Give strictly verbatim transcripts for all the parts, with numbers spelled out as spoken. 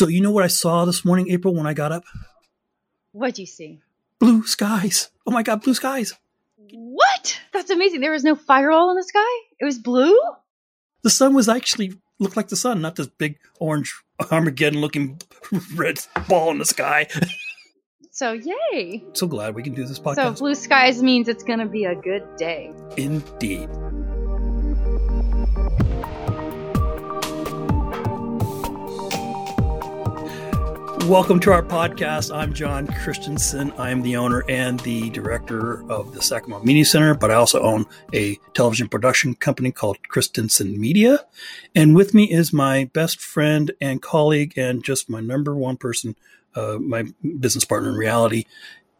So you know what I saw this morning, April, when I got up? What'd you see? Blue skies. Oh, my God, blue skies. What? That's amazing. There was no firewall in the sky? It was blue? The sun was actually looked like the sun, not this big orange Armageddon-looking red ball in the sky. So, yay. So glad we can do this podcast. So, blue skies means it's going to be a good day. Indeed. Welcome to our podcast. I'm John Christensen. I'm the owner and the director of the Sacramento Media Center, but I also own a television production company called Christensen Media. And with me is my best friend and colleague and just my number one person, uh, my business partner in reality,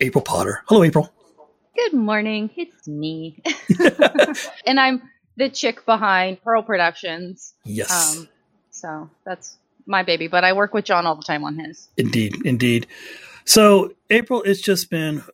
April Potter. Hello, April. Good morning. It's me. And I'm the chick behind Pearl Productions. Yes. Um, so that's my baby, but I work with John all the time on his. Indeed, indeed. So, April, it's just been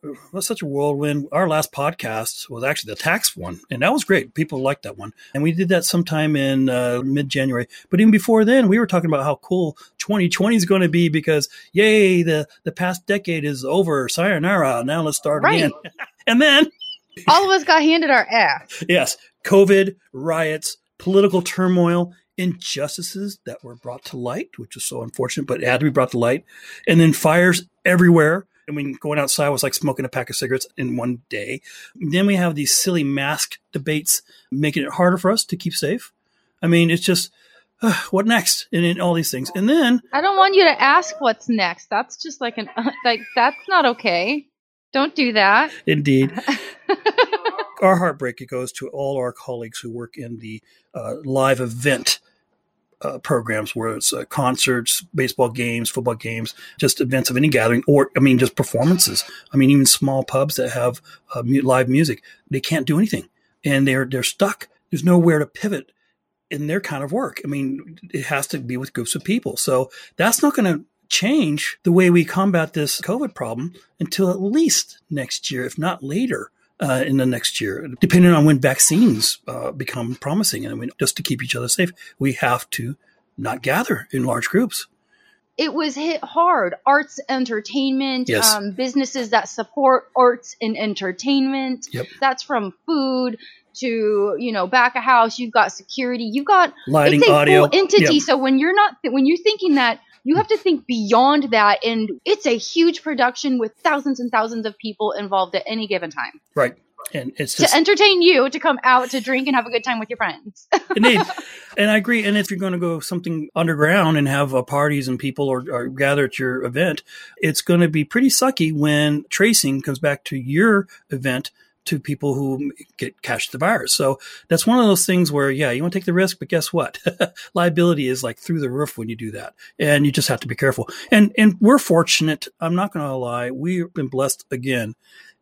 such a whirlwind. Our last podcast was actually the tax one, and that was great. People liked that one. And we did that sometime in uh, mid-January. But even before then, we were talking about how cool twenty twenty is going to be because, yay, the, the past decade is over. Sayonara. Now let's start right. again. And then all of us got handed our ass. Yes. COVID, riots, political turmoil, injustices that were brought to light, which was so unfortunate, but it had to be brought to light. And then fires everywhere. I mean, going outside was like smoking a pack of cigarettes in one day. Then we have these silly mask debates, making it harder for us to keep safe. I mean, it's just, uh, what next? And, and all these things. And then I don't want you to ask what's next. That's just like an, like, that's not okay. Don't do that. Indeed. Our heartbreak, it goes to all our colleagues who work in the uh, live event Uh, programs, where it's uh, concerts, baseball games, football games, just events of any gathering, or, I mean, just performances. I mean, even small pubs that have uh, live music, they can't do anything. And they're they're stuck. There's nowhere to pivot in their kind of work. I mean, it has to be with groups of people. So that's not going to change the way we combat this COVID problem until at least next year, if not later. Uh, in the next year, depending on when vaccines uh, become promising. And I mean, just to keep each other safe, we have to not gather in large groups. It was hit hard. Arts, entertainment, yes. um, businesses that support arts and entertainment. Yep. That's from food to, you know, back of house. You've got security. You've got lighting, it's a audio full entity. Yep. So when you're not, th- when you're thinking that, you have to think beyond that, and it's a huge production with thousands and thousands of people involved at any given time. Right. And it's just to entertain you, to come out, to drink and have a good time with your friends. Indeed. And I agree. And if you're going to go something underground and have uh, parties and people or, or gather at your event, it's going to be pretty sucky when tracing comes back to your event to people who get catch the virus. So that's one of those things where, yeah, you want to take the risk, but guess what? Liability is like through the roof when you do that. And you just have to be careful. And and we're fortunate. I'm not going to lie. We've been blessed again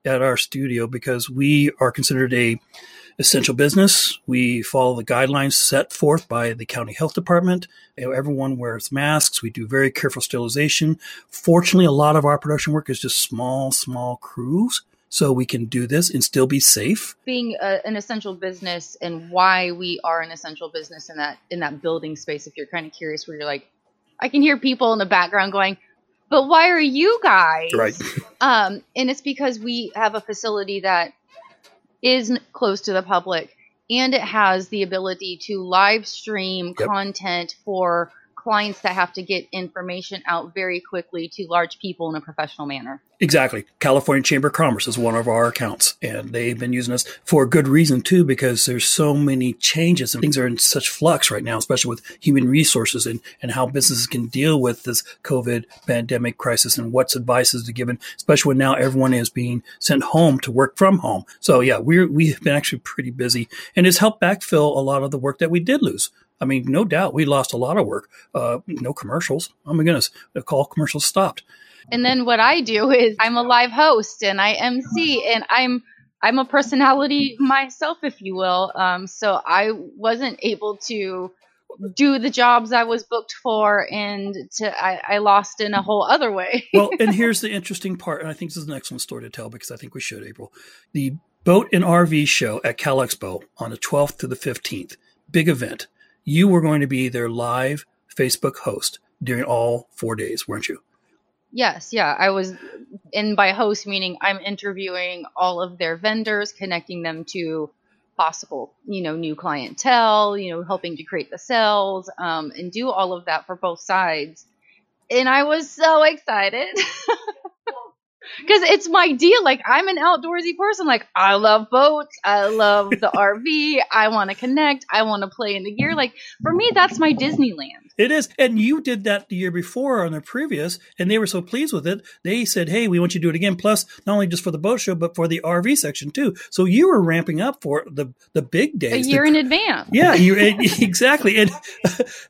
at our studio because we are considered a essential business. We follow the guidelines set forth by the county health department. Everyone wears masks. We do very careful sterilization. Fortunately, a lot of our production work is just small, small crews. So we can do this and still be safe. Being a, an essential business, and why we are an essential business in that in that building space, if you're kind of curious, where you're like, I can hear people in the background going, but why are you guys? Right. Um, and it's because we have a facility that is close to the public, and it has the ability to live stream yep. content for clients that have to get information out very quickly to large people in a professional manner. Exactly. California Chamber of Commerce is one of our accounts, and they've been using us for a good reason too, because there's so many changes and things are in such flux right now, especially with human resources and, and how businesses can deal with this COVID pandemic crisis and what's advice is given, especially when now everyone is being sent home to work from home. So yeah, we're, we've been actually pretty busy, and it's helped backfill a lot of the work that we did lose. I mean, no doubt we lost a lot of work. Uh, no commercials. Oh, my goodness. The call commercials stopped. And then what I do is I'm a live host and I M C, and I'm I'm a personality myself, if you will. Um, so I wasn't able to do the jobs I was booked for, and to, I, I lost in a whole other way. Well, and here's the interesting part. And I think this is an excellent story to tell because I think we should, April. The Boat and R V Show at Cal Expo on the twelfth to the fifteenth, big event. You were going to be their live Facebook host. during all four days, weren't you? Yes. Yeah. I was in by host, meaning I'm interviewing all of their vendors, connecting them to possible, you know, new clientele, you know, helping to create the sales, um, and do all of that for both sides. And I was so excited because it's my deal. Like, I'm an outdoorsy person. Like, I love boats. I love the R V. I want to connect. I want to play in the gear. Like, for me, that's my Disneyland. It is. And you did that the year before on the previous, and they were so pleased with it. They said, hey, we want you to do it again. Plus, not only just for the boat show, but for the R V section too. So you were ramping up for the, the big days. A year the, in advance. Yeah, you exactly. And,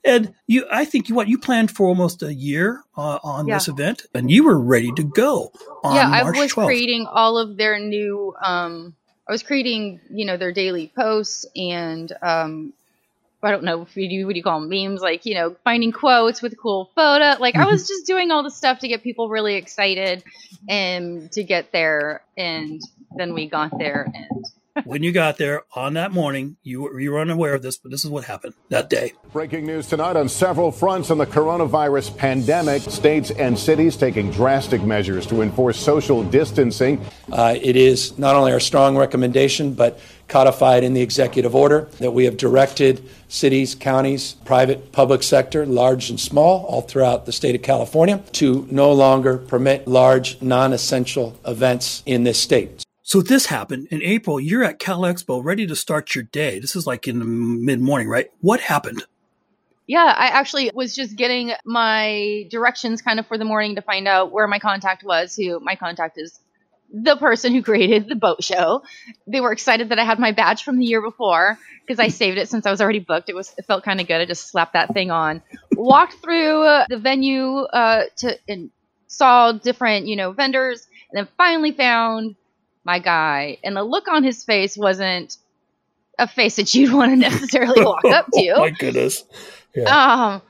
and you, I think you, what you planned for almost a year uh, on yeah. this event, and you were ready to go on yeah, March twelfth. Yeah, I was twelfth. creating all of their new, um, I was creating, you know, their daily posts and, um, I don't know if you do, what do you call them, memes, like, you know, finding quotes with cool photo. Like, I was just doing all the stuff to get people really excited and to get there. And then we got there. And when you got there on that morning, you were, you were unaware of this, but this is what happened that day. Breaking news tonight on several fronts on the coronavirus pandemic. States and cities taking drastic measures to enforce social distancing. Uh, it is not only our strong recommendation, but codified in the executive order that we have directed cities, counties, private, public sector, large and small, all throughout the state of California, to no longer permit large non-essential events in this state. So this happened in April. You're at Cal Expo, ready to start your day. This is like in the mid-morning, right? What happened? Yeah, I actually was just getting my directions kind of for the morning to find out where my contact was, who my contact is, the person who created the boat show. They were excited that I had my badge from the year before because I saved it since I was already booked. It was it felt kind of good. I just slapped that thing on. Walked through uh, the venue uh, to and saw different, you know, vendors, and then finally found my guy, and the look on his face wasn't a face that you'd want to necessarily walk up to. Oh my goodness. Yeah. Um,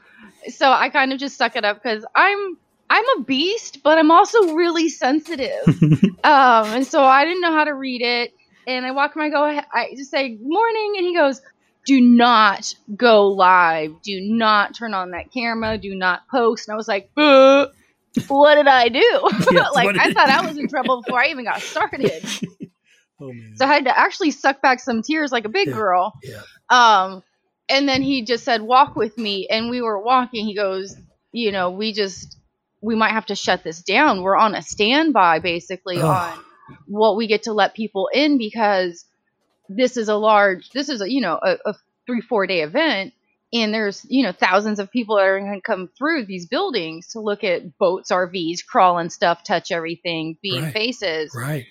so I kind of just suck it up because I'm I'm a beast, but I'm also really sensitive. um, and so I didn't know how to read it. And I walk him, I go, I just say, morning. And he goes, do not go live. Do not turn on that camera. Do not post. And I was like, uh. What did I do? Yes, like, I thought I was in trouble before I even got started. Oh, man. So I had to actually suck back some tears like a big yeah. girl. Yeah. Um, and then he just said, walk with me. And we were walking. He goes, you know, we just, we might have to shut this down. We're on a standby, basically, oh. on what we get to let people in because this is a large, this is, a, you know, a, a three, four day event. And there's, you know, thousands of people that are going to come through these buildings to look at boats, R Vs, crawling stuff, touch everything, be in right. faces. Right.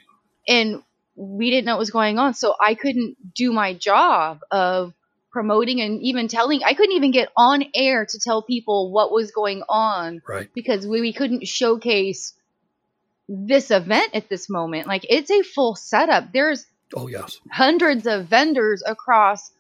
And we didn't know what was going on. So I couldn't do my job of promoting and even telling. I couldn't even get on air to tell people what was going on. Right. Because we, we couldn't showcase this event at this moment. Like, it's a full setup. There's oh yes, hundreds of vendors across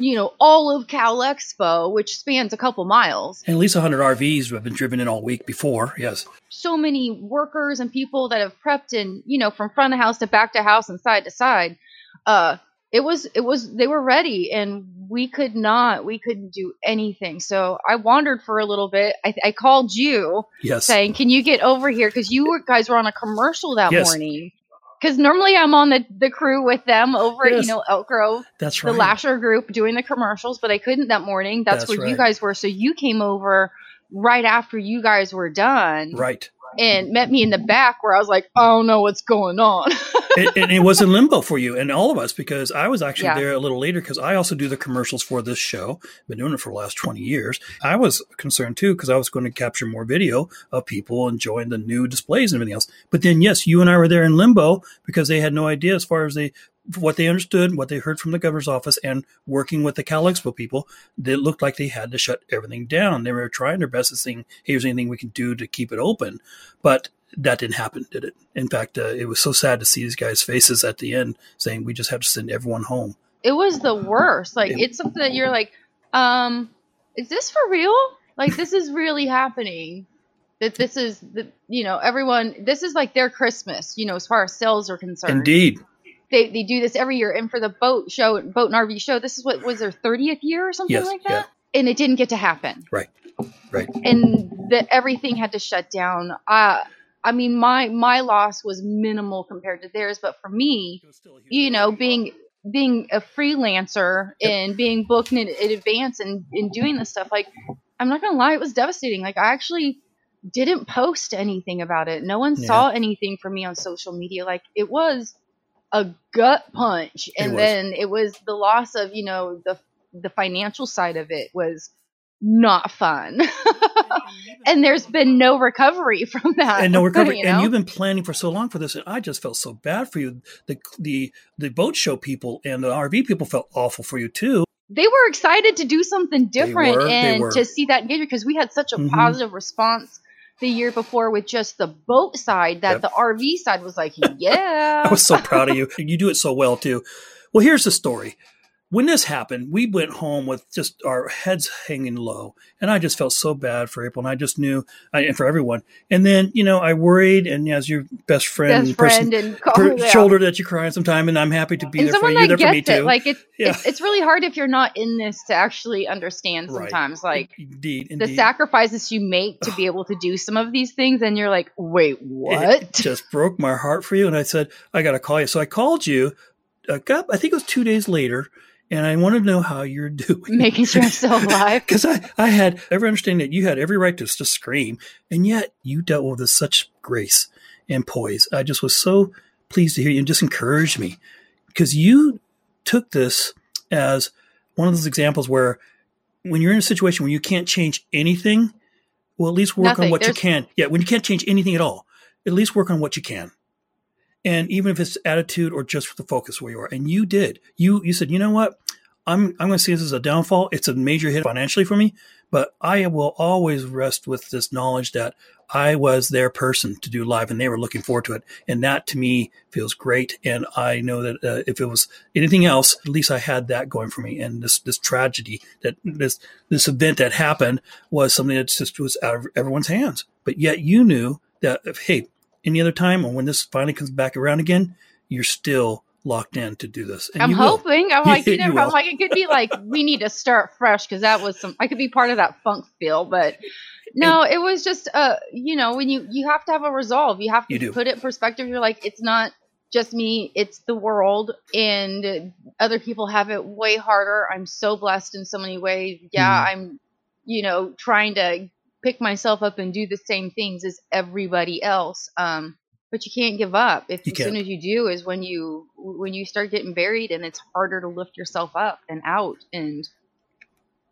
you know, all of Cal Expo, which spans a couple miles. And at least one hundred R Vs have been driven in all week before, yes. So many workers and people that have prepped in, you know, from front of house to back to house and side to side. Uh, it was, it was, they were ready and we could not, we couldn't do anything. So I wandered for a little bit. I, I called you yes. saying, can you get over here? Because you were, guys were on a commercial that yes. morning. Because normally I'm on the, the crew with them over yes. at, you know, Elk Grove. That's right. The Lasher group doing the commercials, but I couldn't that morning. That's, That's where right. you guys were. So you came over right after you guys were done. Right. And met me in the back where I was like, I don't know what's going on. and, and it was in limbo for you and all of us because I was actually yeah. there a little later because I also do the commercials for this show. I've been doing it for the last twenty years. I was concerned too because I was going to capture more video of people enjoying the new displays and everything else. But then, yes, you and I were there in limbo because they had no idea as far as they – what they understood, what they heard from the governor's office and working with the Cal Expo people, they looked like they had to shut everything down. They were trying their best to see, hey, here's anything we can do to keep it open. But that didn't happen, did it? In fact, uh, it was so sad to see these guys' faces at the end saying, we just have to send everyone home. It was the worst. Like, it, it's something that you're like, um, is this for real? Like, this is really happening. That this is, the, you know, everyone, this is like their Christmas, you know, as far as sales are concerned. Indeed. They they do this every year. And for the boat show, boat and R V show, this is what was their thirtieth year or something yes, like that. Yeah. And it didn't get to happen. Right. Right. And that everything had to shut down. Uh, I mean, my, my loss was minimal compared to theirs. But for me, you know, being being a freelancer yep. and being booked in, in advance and, and doing this stuff, like, I'm not going to lie, it was devastating. Like, I actually didn't post anything about it. No one yeah. saw anything from me on social media. Like, it was a gut punch. And it then it was the loss of, you know, the the financial side of it was not fun. And there's been no recovery from that. And no recovery. You know? And you've been planning for so long for this. And I just felt so bad for you. The, the, the boat show people and the R V people felt awful for you too. They were excited to do something different were, and to see that engagement, because we had such a mm-hmm. positive response the year before with just the boat side that yep. the R V side was like, yeah. I was so proud of you. You do it so well too. Well, here's the story. When this happened, we went home with just our heads hanging low. And I just felt so bad for April. And I just knew, I, and for everyone. And then, you know, I worried. And as your best friend, best friend person, and per, shoulder that you cry sometime. And I'm happy to be and there for you. You're there for me, it. Too. Like it's, yeah. it's, it's really hard if you're not in this to actually understand sometimes. Right. Like indeed, indeed. The sacrifices you make to be able to do some of these things. And you're like, wait, what? It just broke my heart for you. And I said, I got to call you. So I called you. I, got, I think it was two days later. And I want to know how you're doing. Making sure I'm still alive. Because I, I had every understanding that you had every right to just to scream. And yet you dealt with this such grace and poise. I just was so pleased to hear you and just encouraged me. Because you took this as one of those examples where when you're in a situation where you can't change anything, well, at least work Nothing. on what There's- you can. Yeah, when you can't change anything at all, at least work on what you can. And even if it's attitude or just the focus where you are. And you did. You you said, you know what? I'm I'm going to see this as a downfall. It's a major hit financially for me. But I will always rest with this knowledge that I was their person to do live. And they were looking forward to it. And that, to me, feels great. And I know that uh, if it was anything else, at least I had that going for me. And this this tragedy, that this this event that happened was something that just was out of everyone's hands. But yet you knew that, hey, any other time, or when this finally comes back around again, you're still locked in to do this. And I'm hoping. Will. I'm like, you know, you I'm like, it could be like, we need to start fresh because that was some, I could be part of that funk feel. But no, and, it was just, uh, you know, when you, you have to have a resolve, you have to you put it in perspective. You're like, it's not just me, it's the world, and other people have it way harder. I'm so blessed in so many ways. Yeah, mm. I'm, you know, trying to pick myself up and do the same things as everybody else. Um, but you can't give up. If you as can't. soon as you do is when you, when you start getting buried, and it's harder to lift yourself up and out and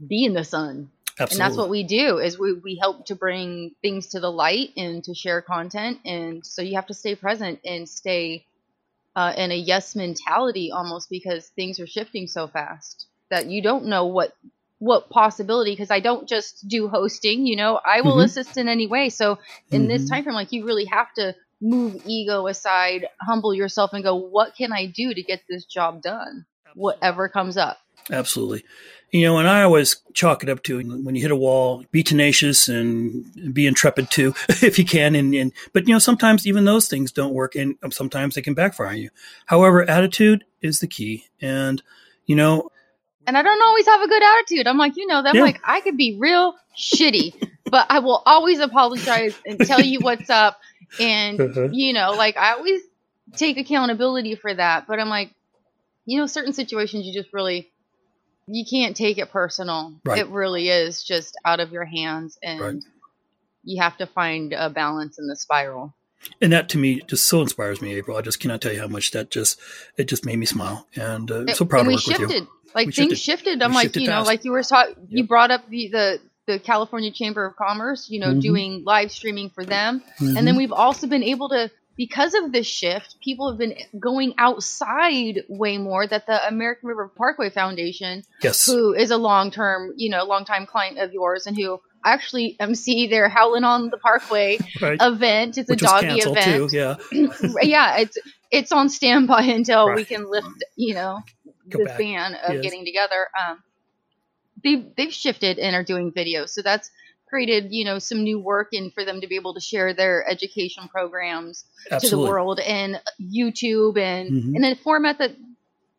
be in the sun. Absolutely. And that's what we do is we, we help to bring things to the light and to share content. And so you have to stay present and stay uh, in a yes mentality almost, because things are shifting so fast that you don't know what, what possibility, because I don't just do hosting, you know, I will mm-hmm. assist in any way. So in mm-hmm. this time frame, like, you really have to move ego aside, humble yourself and go, what can I do to get this job done? Absolutely. Whatever comes up. Absolutely. You know, and I always chalk it up to when you hit a wall, be tenacious and be intrepid too, if you can. And, and but, you know, sometimes even those things don't work, and sometimes they can backfire on you. However, attitude is the key. And, you know, And I don't always have a good attitude. I'm like, you know, that I'm yeah. like, I could be real shitty, but I will always apologize and tell you what's up. And, uh-huh. you know, like, I always take accountability for that. But I'm like, you know, certain situations you just really, you can't take it personal. Right. It really is just out of your hands. And right. you have to find a balance in the spiral. And that, to me, just so inspires me, April. I just cannot tell you how much that just, it just made me smile. And uh, it, so proud and to work shifted. with you. Like, we things shifted. shifted. I'm we like, shifted you know, past. like you were taught, yep. you brought up the, the, the California Chamber of Commerce, you know, mm-hmm. doing live streaming for them. Mm-hmm. And then we've also been able to, because of this shift, people have been going outside way more, that the American River Parkway Foundation, yes. who is a long-term, you know, long-time client of yours, and who actually emceed their Howling on the Parkway right. event. It's Which a doggy event. Too, yeah. yeah. It's, it's on standby until right. we can lift, you know, Go this back. Ban of yes. getting together. Um, they've, they've shifted and are doing videos. So that's created, you know, some new work, and for them to be able to share their education programs Absolutely. to the world, and YouTube, and mm-hmm. in a format that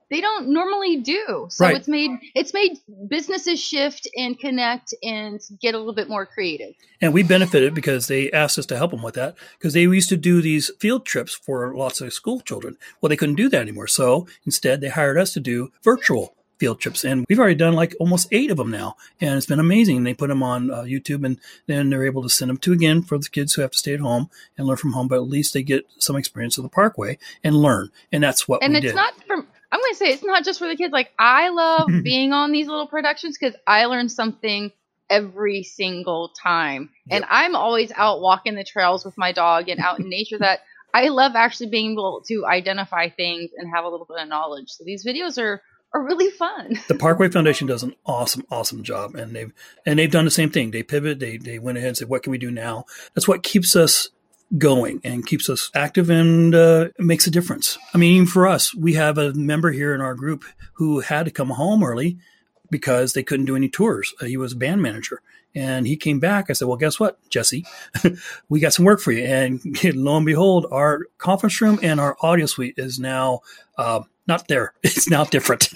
they don't normally do. So right. it's made it's made businesses shift and connect and get a little bit more creative. And we benefited because they asked us to help them with that, because they used to do these field trips for lots of school children. Well, they couldn't do that anymore. So instead, they hired us to do virtual field trips. And we've already done like almost eight of them now. And it's been amazing. And they put them on uh, YouTube, and then they're able to send them to, again, for the kids who have to stay at home and learn from home. But at least they get some experience of the parkway and learn. And that's what and we did. And it's not from, I'm going to say, it's not just for the kids. Like, I love being on these little productions because I learn something every single time. Yep. And I'm always out walking the trails with my dog and out in nature that I love actually being able to identify things and have a little bit of knowledge. So these videos are are really fun. The Parkway Foundation does an awesome, awesome job. And they've, and they've done the same thing. They pivoted, they, they went ahead and said, what can we do now? That's what keeps us going and keeps us active and uh, makes a difference. I mean, even for us, we have a member here in our group who had to come home early because they couldn't do any tours. Uh, he was a band manager. And he came back. I said, well, guess what, Jesse? We got some work for you. And lo and behold, our conference room and our audio suite is now uh, not there. It's now different.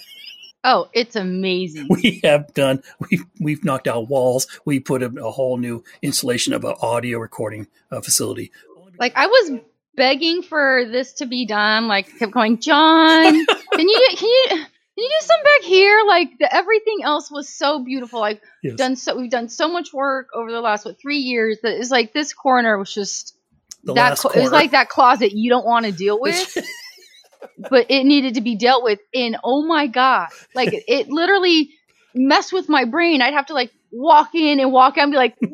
Oh, it's amazing. We have done, we've, we've knocked out walls. We put a, a whole new installation of an audio recording uh, facility. Like, I was begging for this to be done. Like, kept going, John, can you, can you... Can you do some back here? Like, the, everything else was so beautiful. Like, yes. done so, we've done so much work over the last, what, three years. That it's like this corner was just, the that co- it was like that closet you don't want to deal with, but it needed to be dealt with. And oh my God, like it, it literally messed with my brain. I'd have to like walk in and walk out and be like, what,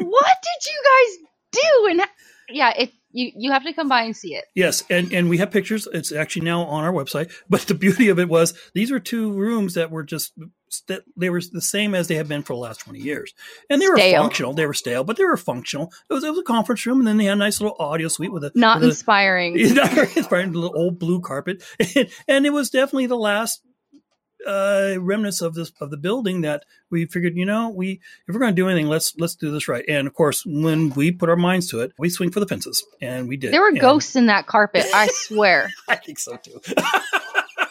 what did you guys do? And yeah, it's, You you have to come by and see it. Yes, and, and we have pictures. It's actually now on our website. But the beauty of it was these were two rooms that were just that they were the same as they have been for the last twenty years, and they were stale. functional. They were stale, but they were functional. It was, it was a conference room, and then they had a nice little audio suite with a not with inspiring, a, not inspiring little old blue carpet, and, and it was definitely the last uh, remnants of this of the building that we figured. You know, we if we're going to do anything, let's let's do this right. And of course, when we put our minds to it, we swing for the fences, and we did. There were and ghosts in that carpet, I swear. I think so too.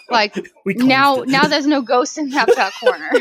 Like now, it. now there's no ghosts in that, that corner.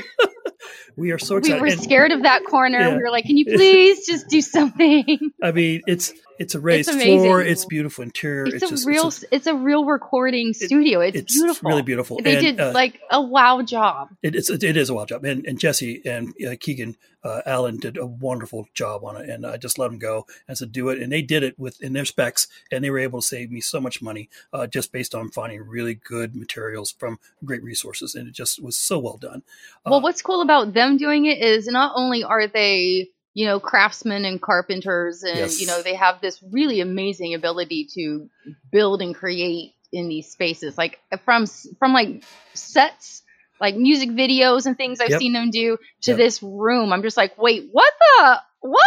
We are so excited. We were scared of that corner. Yeah. We were like, "Can you please just do something?" I mean, it's it's a raised it's floor. It's beautiful interior. It's, it's a just, real. It's a, it's a real recording studio. It's, it's beautiful. Really beautiful. They and, did uh, like a wow job. It, it's it is a wow job. And and Jesse and uh, Keegan uh, Allen did a wonderful job on it. And I just let them go and said, "Do it." And they did it within their specs. And they were able to save me so much money uh, just based on finding really good materials from great resources. And it just was so well done. Well, uh, what's cool about them doing it is not only are they, you know, craftsmen and carpenters and, yes. you know, they have this really amazing ability to build and create in these spaces, like from, from like sets, like music videos and things I've yep. seen them do to yep. this room. I'm just like, wait, what the, what?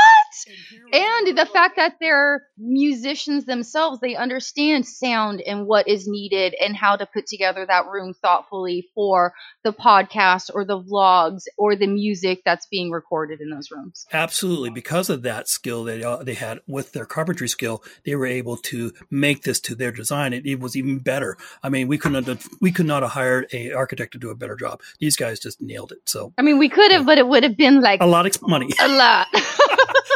And the fact that they're musicians themselves, they understand sound and what is needed and how to put together that room thoughtfully for the podcast or the vlogs or the music that's being recorded in those rooms. Absolutely. Because of that skill that they, they had with their carpentry skill, they were able to make this to their design. It, it was even better. I mean, we couldn't have, we could not have hired an architect to do a better job. These guys just nailed it. So I mean, we could have, yeah. but it would have been like a lot of money. A lot.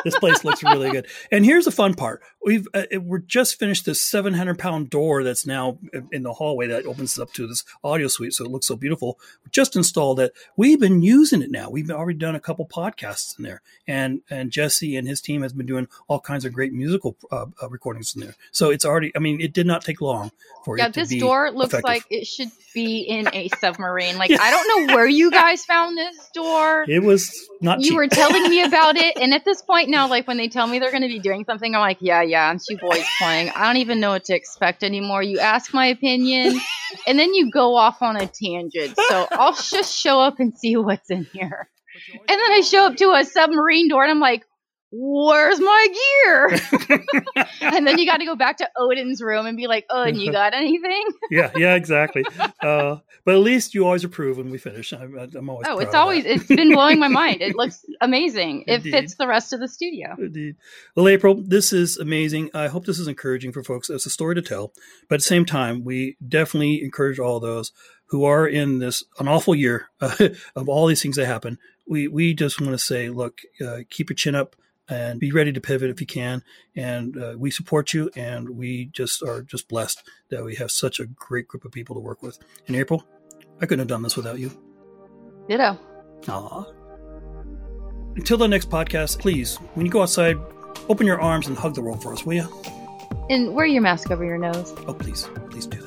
This place looks really good. And here's the fun part. We've uh, we're just finished this seven hundred pound door that's now in the hallway that opens up to this audio suite. So it looks so beautiful. We just installed it. We've been using it now. We've already done a couple podcasts in there. And and Jesse and his team has been doing all kinds of great musical uh, uh, recordings in there. So it's already, I mean, it did not take long for yeah, it to be effective. Yeah, this door looks like it should be in a submarine. Like, I don't know where you guys found this door. It was not cheap. You were telling me about it. And at this point, now, like when they tell me they're going to be doing something, I'm like, yeah, yeah, and two boys playing. I don't even know what to expect anymore. You ask my opinion, and then you go off on a tangent. So I'll just show up and see what's in here. And then I show up to a submarine door, and I'm like, where's my gear? And then you got to go back to Odin's room and be like, oh, and you got anything? yeah, yeah, exactly. Uh, but at least you always approve when we finish. I'm, I'm always. Oh, it's always, it's been blowing my mind. It looks amazing. Indeed. It fits the rest of the studio. Indeed. Well, April, this is amazing. I hope this is encouraging for folks. It's a story to tell. But at the same time, we definitely encourage all those who are in this, an awful year uh, of all these things that happen. We, we just want to say, look, uh, keep your chin up. And be ready to pivot if you can. And uh, we support you. And we just are just blessed that we have such a great group of people to work with. And April, I couldn't have done this without you. Ditto. Aw. Until the next podcast, please, when you go outside, open your arms and hug the world for us, will you? And wear your mask over your nose. Oh, please. Please do that.